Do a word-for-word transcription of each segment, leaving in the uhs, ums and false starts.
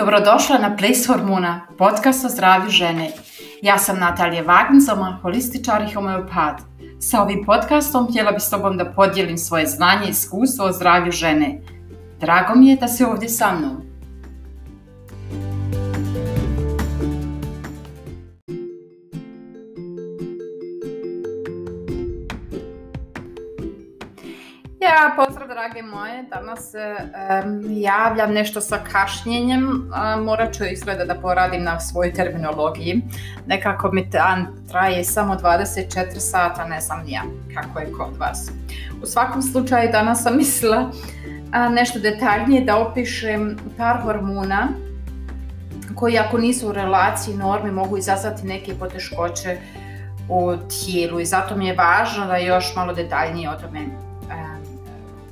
Dobrodošla na Plis Hormona, podcast o zdravlju žene. Ja sam Natalija Vagnzoma, holističar i homeopat. Sa ovim podcastom htjela bi s tobom da podijelim svoje znanje i iskustvo o zdravlju žene. Drago mi je da si ovdje sa mnom. Ja, pozdrav drage moje, danas se um, javljam nešto sa kašnjenjem, um, morat ću izgleda da poradim na svojoj terminologiji, nekako mi dan traje samo dvadeset četiri sata, ne znam ja kako je kod vas. U svakom slučaju danas sam mislila a, nešto detaljnije da opišem par hormona koji ako nisu u relaciji normi mogu izazvati neke poteškoće u tijelu i zato mi je važno da još malo detaljnije o tome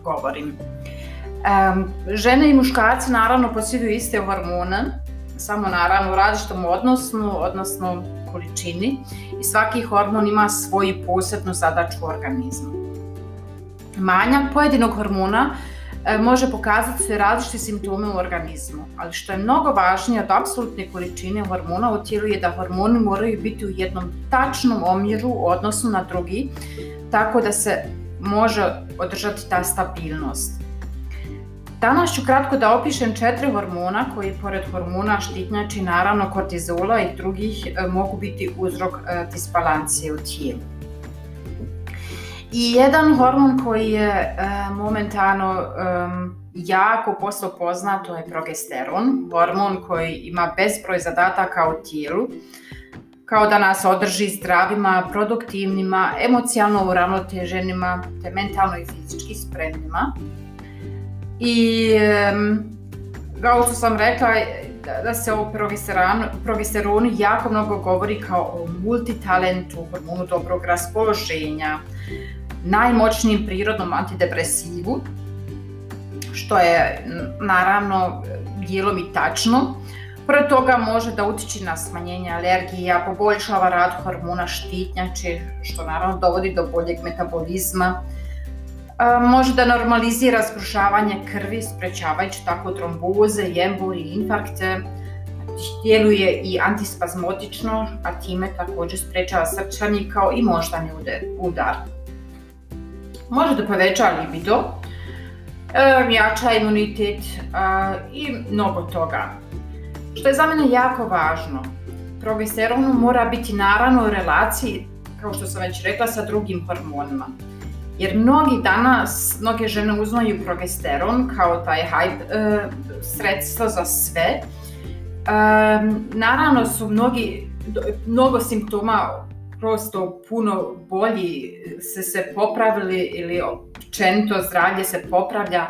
govorim. Um, žene i muškarci naravno posjeduju iste hormone, samo naravno u različitom odnosno, odnosno količini i svaki hormon ima svoju posebnu zadaću u organizmu. Manjak pojedinog hormona e, može pokazati sve različite simptome u organizmu, ali što je mnogo važnije od apsolutne količine hormona u tijelu je da hormoni moraju biti u jednom tačnom omjeru u odnosu na drugi, tako da se može održati ta stabilnost. Danas ću kratko da opišem četiri hormona koji pored hormona štitnjači naravno kortizola i drugih mogu biti uzrok disbalancije u tijelu. I jedan hormon koji je momentano jako postao poznat, to je progesteron, hormon koji ima bezbroj zadataka u tijelu, kao da nas održi zdravima, produktivnima, emocijalno uravnoteženima, te mentalno i fizički spremnima. I kao što sam rekla, da se o progesteronu jako mnogo govori kao o multitalentu, hormonu dobrog raspoloženja, najmoćnijem prirodnom antidepresivu, što je naravno dijelom i tačno. Pored toga može da utječi na smanjenje alergija, poboljšava rad hormona štitnjače, što naravno dovodi do boljeg metabolizma. A, može da normalizira zgrušavanje krvi, sprečavajući tako tromboze, emboli i infarkte. Djeluje i antispazmodično, a time također sprečava srčani kao i moždani udar. Može da poveća libido, jača imunitet a, i mnogo toga. Što je za mene jako važno, progesteron mora biti naravno u relaciji, kao što sam već rekla, sa drugim hormonima. Jer mnogi danas, mnoge žene uzmaju progesteron kao taj hype e, sredstvo za sve. E, naravno su mnogi, mnogo simptoma prosto puno bolji se, se popravili ili općenito zdravlje se popravlja,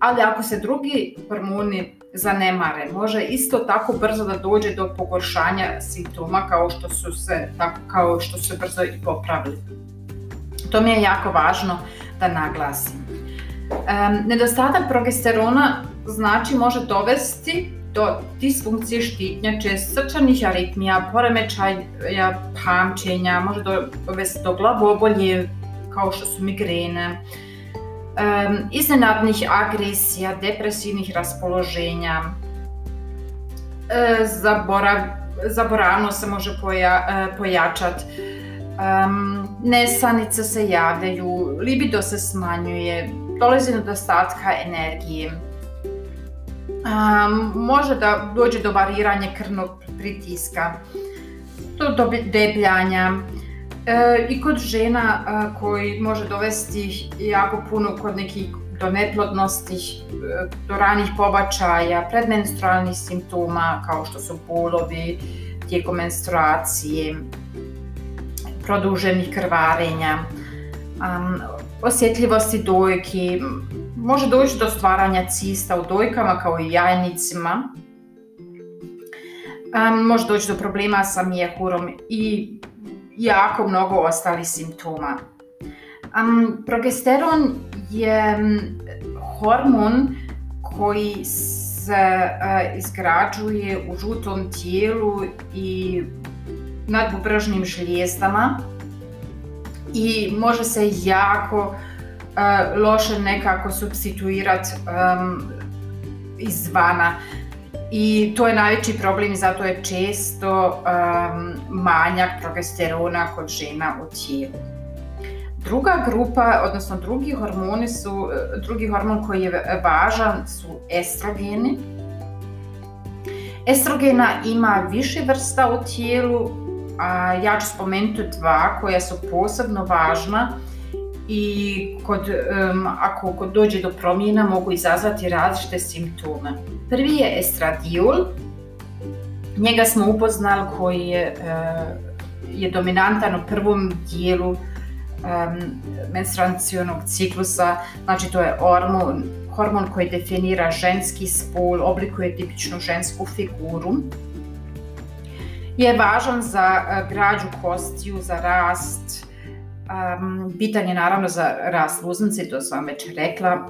ali ako se drugi hormoni zanemare, može isto tako brzo da dođe do pogoršanja simptoma kao što su se, tako, kao što se brzo i popravili. To mi je jako važno da naglasim. Um, nedostatak progesterona znači može dovesti do disfunkcije štitnjače, srčanih aritmija, poremećaja pamćenja, može dovesti do glavobolje kao što su migrene, Um, iznenadnih agresija, depresivnih raspoloženja, e, zaborav, zaboravnost se može poja, e, pojačati, um, nesanice se javljaju, libido se smanjuje, dolazi do nedostatka energije, um, može da dođe do variranja krvnog pritiska, do, do debljanja. E, I kod žena a, koji može dovesti jako puno kod nekih do neplodnosti, do ranih pobačaja, predmenstrualnih simptoma kao što su bolovi tijekom menstruacije, produženih krvarenja, a, osjetljivosti dojki, može doći do stvaranja cista u dojkama kao i jajnicima, a, može doći do problema sa mjehurom i jako mnogo ostalih simptoma. Um, progesteron je hormon koji se uh, izgrađuje u žutom tijelu i nadbubrežnim žlijezdama i može se jako uh, loše nekako supstituirati um, izvana. I to je najveći problem i zato je često um, manjak progesterona kod žena u tijelu. Druga grupa, odnosno drugi hormoni su, drugi hormon koji je važan su estrogeni. Estrogena ima više vrsta u tijelu, a ja ću spomenuti dva koja su posebno važna i kod, um, ako kod dođe do promjena mogu izazvati različite simptome. Prvi je estradiol, njega smo upoznali koji je, uh, je dominantan u prvom dijelu um, menstruacionog ciklusa, znači to je hormon, hormon koji definira ženski spol, oblikuje tipičnu žensku figuru, je važan za uh, građu kostiju, za rast. Um, bitan je naravno za rast sluznice, to sam već rekla.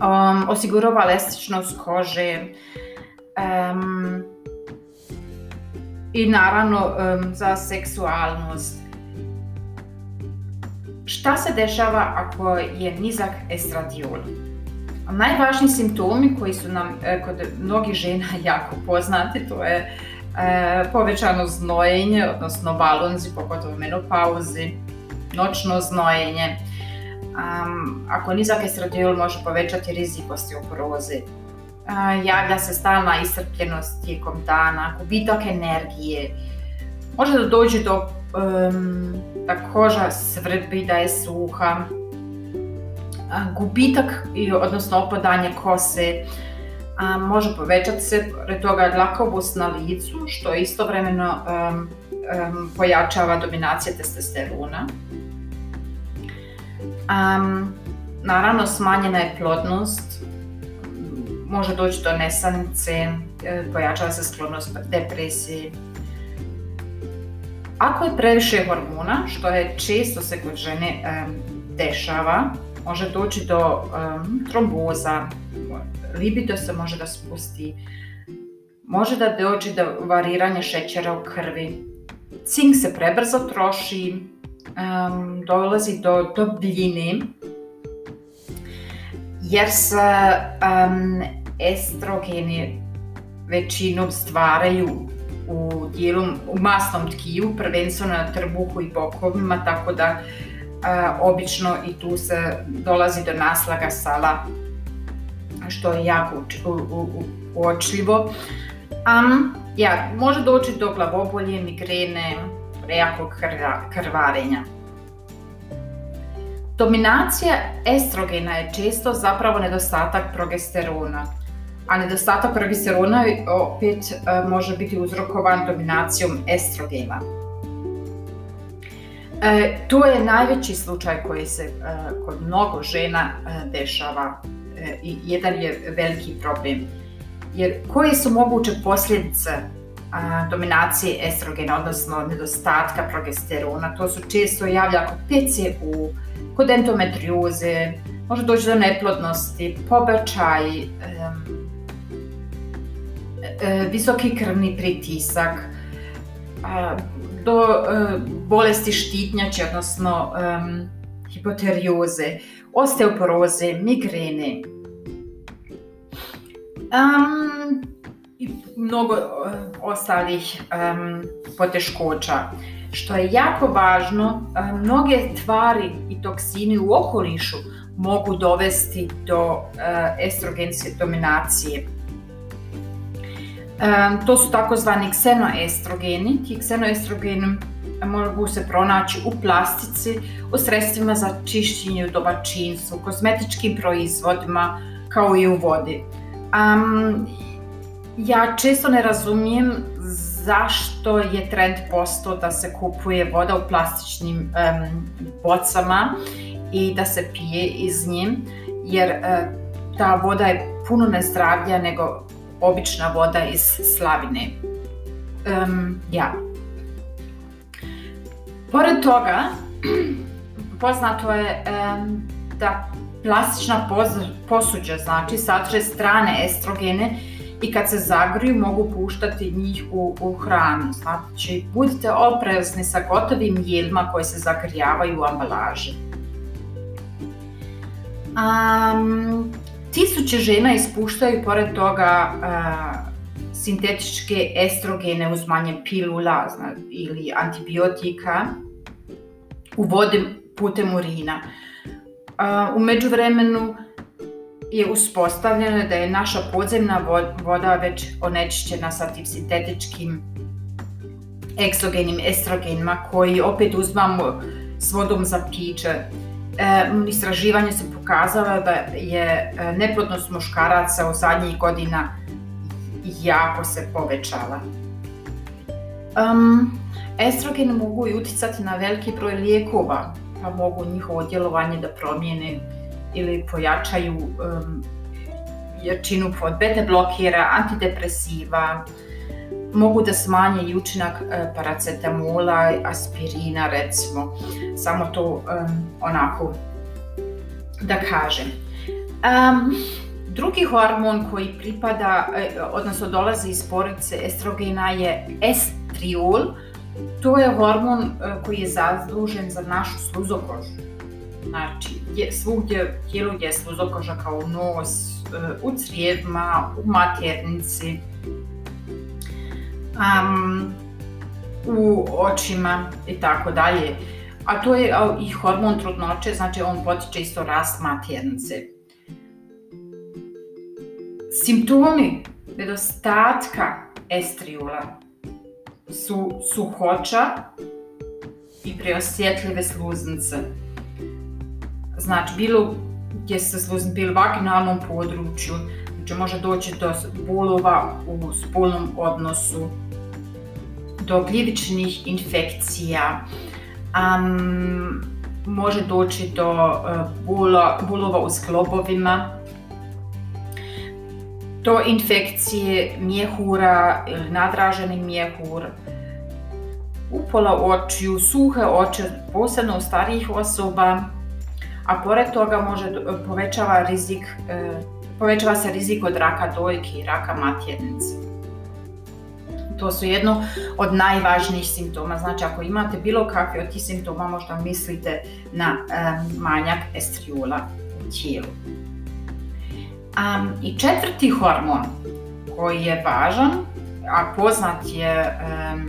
Um, osigurava elastičnost kože um, i naravno um, za seksualnost. Šta se dešava ako je nizak estradiol? Najvažniji simptomi koji su nam kod mnogih žena jako poznati, to je E, povećano znojenje, odnosno balonzi, pogotovo menopauzi, noćno znojenje. Um, ako nizak estradiol može povećati rizik osteoporoze. E, javlja se stalna iscrpljenost tijekom dana, gubitak energije. Može da dođe do um, da koža svrbi, da je suha. E, gubitak, odnosno opadanje kose. A može povećati se pored toga dlakavost na licu, što istovremeno um, um, pojačava dominacija testosterona. Um, naravno, smanjena je plodnost, može doći do nesanice, pojačava se sklonost depresiji. Ako je previše hormona, što je često se kod žene um, dešava, može doći do um, tromboza, libido se može da spusti, može da dođe do variranja šećera u krvi, cink se prebrzo troši, um, dolazi do debljine, jer se um, estrogeni većinom stvaraju u, dijelu, u masnom tkivu, prvenstveno na trbuhu i bokovima, tako da uh, obično i tu se dolazi do naslaga sala, što je jako uočljivo. Um, ja, može doći do glavobolje, migrene, prejakog krvarenja. Dominacija estrogena je često zapravo nedostatak progesterona, a nedostatak progesterona opet uh, može biti uzrokovan dominacijom estrogena. E, to je najveći slučaj koji se uh, kod mnogo žena uh, dešava. I jedan je veliki problem. Jer koje su moguće posljedice a, dominacije estrogena, odnosno nedostatka progesterona? To su često javlja kod P C U, kod endometrioze, može doći do neplodnosti, pobačaj, e, e, visoki krvni pritisak, a, do e, bolesti štitnjače, odnosno e, hipoterioze, osteoporoze, migrene um, i mnogo uh, ostalih um, poteškoća. Što je jako važno, uh, mnoge tvari i toksini u okolišu mogu dovesti do uh, estrogenske dominacije. Um, to su takozvani ksenoestrogeni. Ti ksenoestrogeni mogu se pronaći u plastici, u sredstvima za čišćenje u domaćinstvu, kozmetičkim proizvodima, kao i u vodi. Um, ja često ne razumijem zašto je trend postao da se kupuje voda u plastičnim um, bocama i da se pije iz nje, jer uh, ta voda je puno nezdravija nego obična voda iz slavine. Um, ja. Pored toga, poznato je um, da plastična posuđa, znači sadrže strane estrogene i kad se zagriju mogu puštati njih u, u hranu. Znači, budite oprezni sa gotovim jelima koji se zagrijavaju u ambalaži. Um, Tisuće žena ispuštaju pored toga uh, sintetičke estrogene uz manje pilula zna, ili antibiotika u vodi putem urina. Uh, u međuvremenu je uspostavljeno da je naša podzemna voda već onečišćena sa tim sintetičkim eksogenim estrogenima koji opet uzmamo s vodom za piće. E, istraživanje se pokazalo da je neplodnost muškaraca u zadnjih godina jako se povećala. Um, estrogeni mogu i utjecati na veliki broj lijekova, pa mogu njihovo djelovanje da promijene ili pojačaju um, jačinu od beta blokira, antidepresiva, mogu da smanje i učinak paracetamola, aspirina recimo, samo to um, onako da kažem. Um, drugi hormon koji pripada, odnosno dolazi iz porodice estrogena je estriol. To je hormon koji je zadužen za našu sluzokožu. Znači, svugdje u tijelu je sluzokoža kao nos, u crijevima, u maternici, Um, u očima i tako dalje. A to je i hormon trudnoće, znači on potiče isto rast maternice. Simptomi nedostatka estriola su suhoća i preosjetljive sluznice. Znači, bilo gdje se sluznice, bilo u vaginalnom području, znači može doći do bolova u spolnom odnosu, do gljivičnih infekcija, um, može doći do uh, bola, bolova u sklobovima, do infekcije mjehura ili nadraženi mjehur, upola očiju, suhe oči, posebno u starijih osoba, a pored toga može do, povećava rizik uh, Povećava se rizik od raka dojke i raka maternice. To su jedno od najvažnijih simptoma. Znači, ako imate bilo kakve od tih simptoma, možda mislite na um, manjak estriola u tijelu. Um, I četvrti hormon koji je važan, a poznat je um,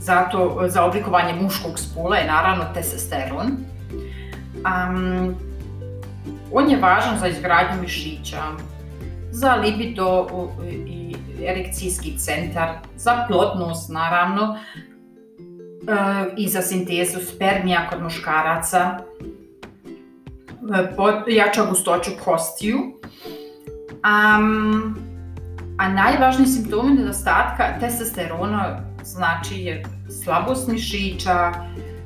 zato, za oblikovanje muškog spola, je naravno testosteron. Um, On je važan za izgradnju mišića, za libido i erekcijski centar, za plodnost naravno i za sintezu spermija kod muškaraca, jača gustoću kostiju. A, a najvažniji simptomi nedostatka testosterona znači je slabost mišića,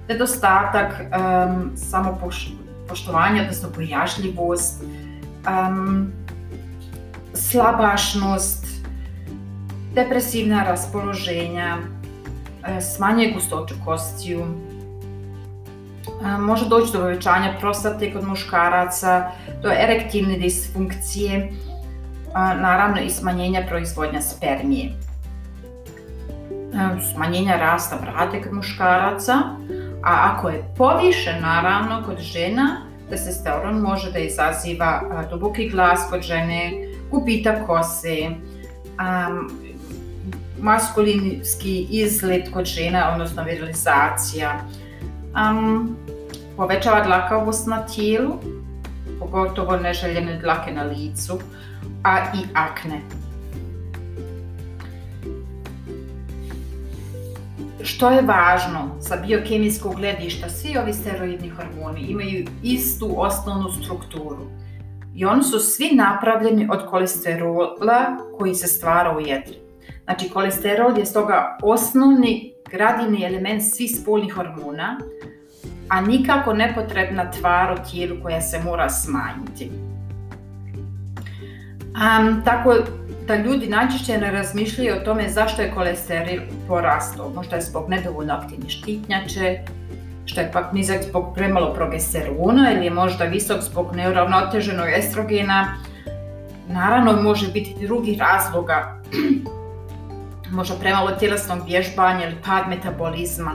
nedostatak um, samopoštenja, poštovanje, odnosno bojažljivost, um, slabašnost, depresivna raspoloženja, smanjuje gustoću kostiju, um, može doći do povećanja prostate kod muškaraca, do erektilne disfunkcije, um, naravno i smanjenja proizvodnja spermije, um, smanjenja rasta brade kod muškaraca. A ako je povišen, naravno, kod žena, testosteron može da izaziva duboki glas kod žene, gubitak kose, um, maskulinski izgled kod žena, odnosno virilizacija, um, povećava dlakavost na tijelu, pogotovo neželjene dlake na licu, a i akne. Što je važno sa biokemijskog gledišta, svi ovi steroidni hormoni imaju istu osnovnu strukturu i oni su svi napravljeni od kolesterola koji se stvara u jetri. Znači, kolesterol je stoga osnovni gradivni element svih spolnih hormona, a nikako nepotrebna tvar u tijelu koja se mora smanjiti. Um, tako da ljudi najčešće ne razmišljaju o tome zašto je kolesterol porastao. Možda je zbog nedovoljno aktivne štitnjače, što je pak nizak zbog premalo progesterona ili je možda visok zbog neuravnoteženog estrogena. Naravno, može biti drugih razloga, možda premalo tjelesnog vježbanja ili pad metabolizma,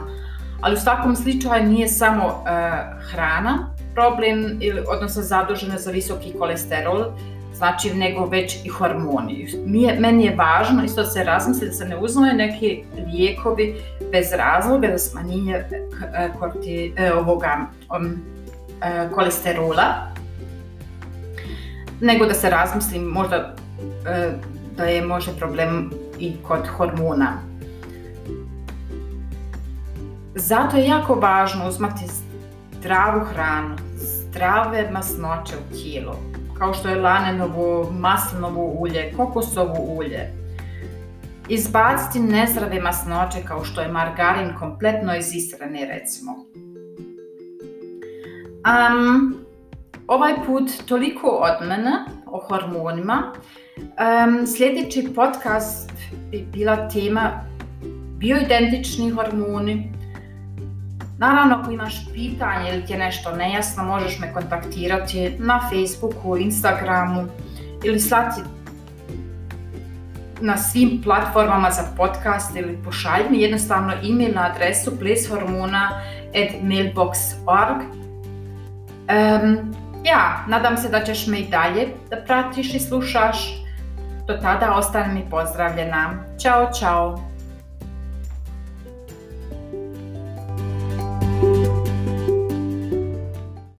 ali u svakom slučaju nije samo uh, hrana problem, odnosno zadužena za visoki kolesterol, znači nego već i hormoni. Je, meni je važno isto se razmisli da se ne uzmaju neki lijekovi bez razloga za smanjenje korti, ovoga, um, kolesterola, nego da se razmisli možda da je možda problem i kod hormona. Zato je jako važno uzmati zdravu hranu, zdrave masnoće u tijelu, kao što je lanenovo, maslinovo ulje, kokosovo ulje. Izbaciti nezdrave masnoće kao što je margarin kompletno iz ishrane recimo. Um, ovaj put toliko od mene o hormonima. Um, sljedeći podcast bi bila tema bioidentični hormoni. Naravno, ako imaš pitanje ili ti je nešto nejasno, možeš me kontaktirati na Facebooku, Instagramu ili slati na svim platformama za podcast ili pošalj mi jednostavno e-mail na adresu plishormona at mailbox dot org. Um, ja, nadam se da ćeš me i dalje da pratiš i slušaš. Do tada ostani mi pozdravljena. Ćao, čao!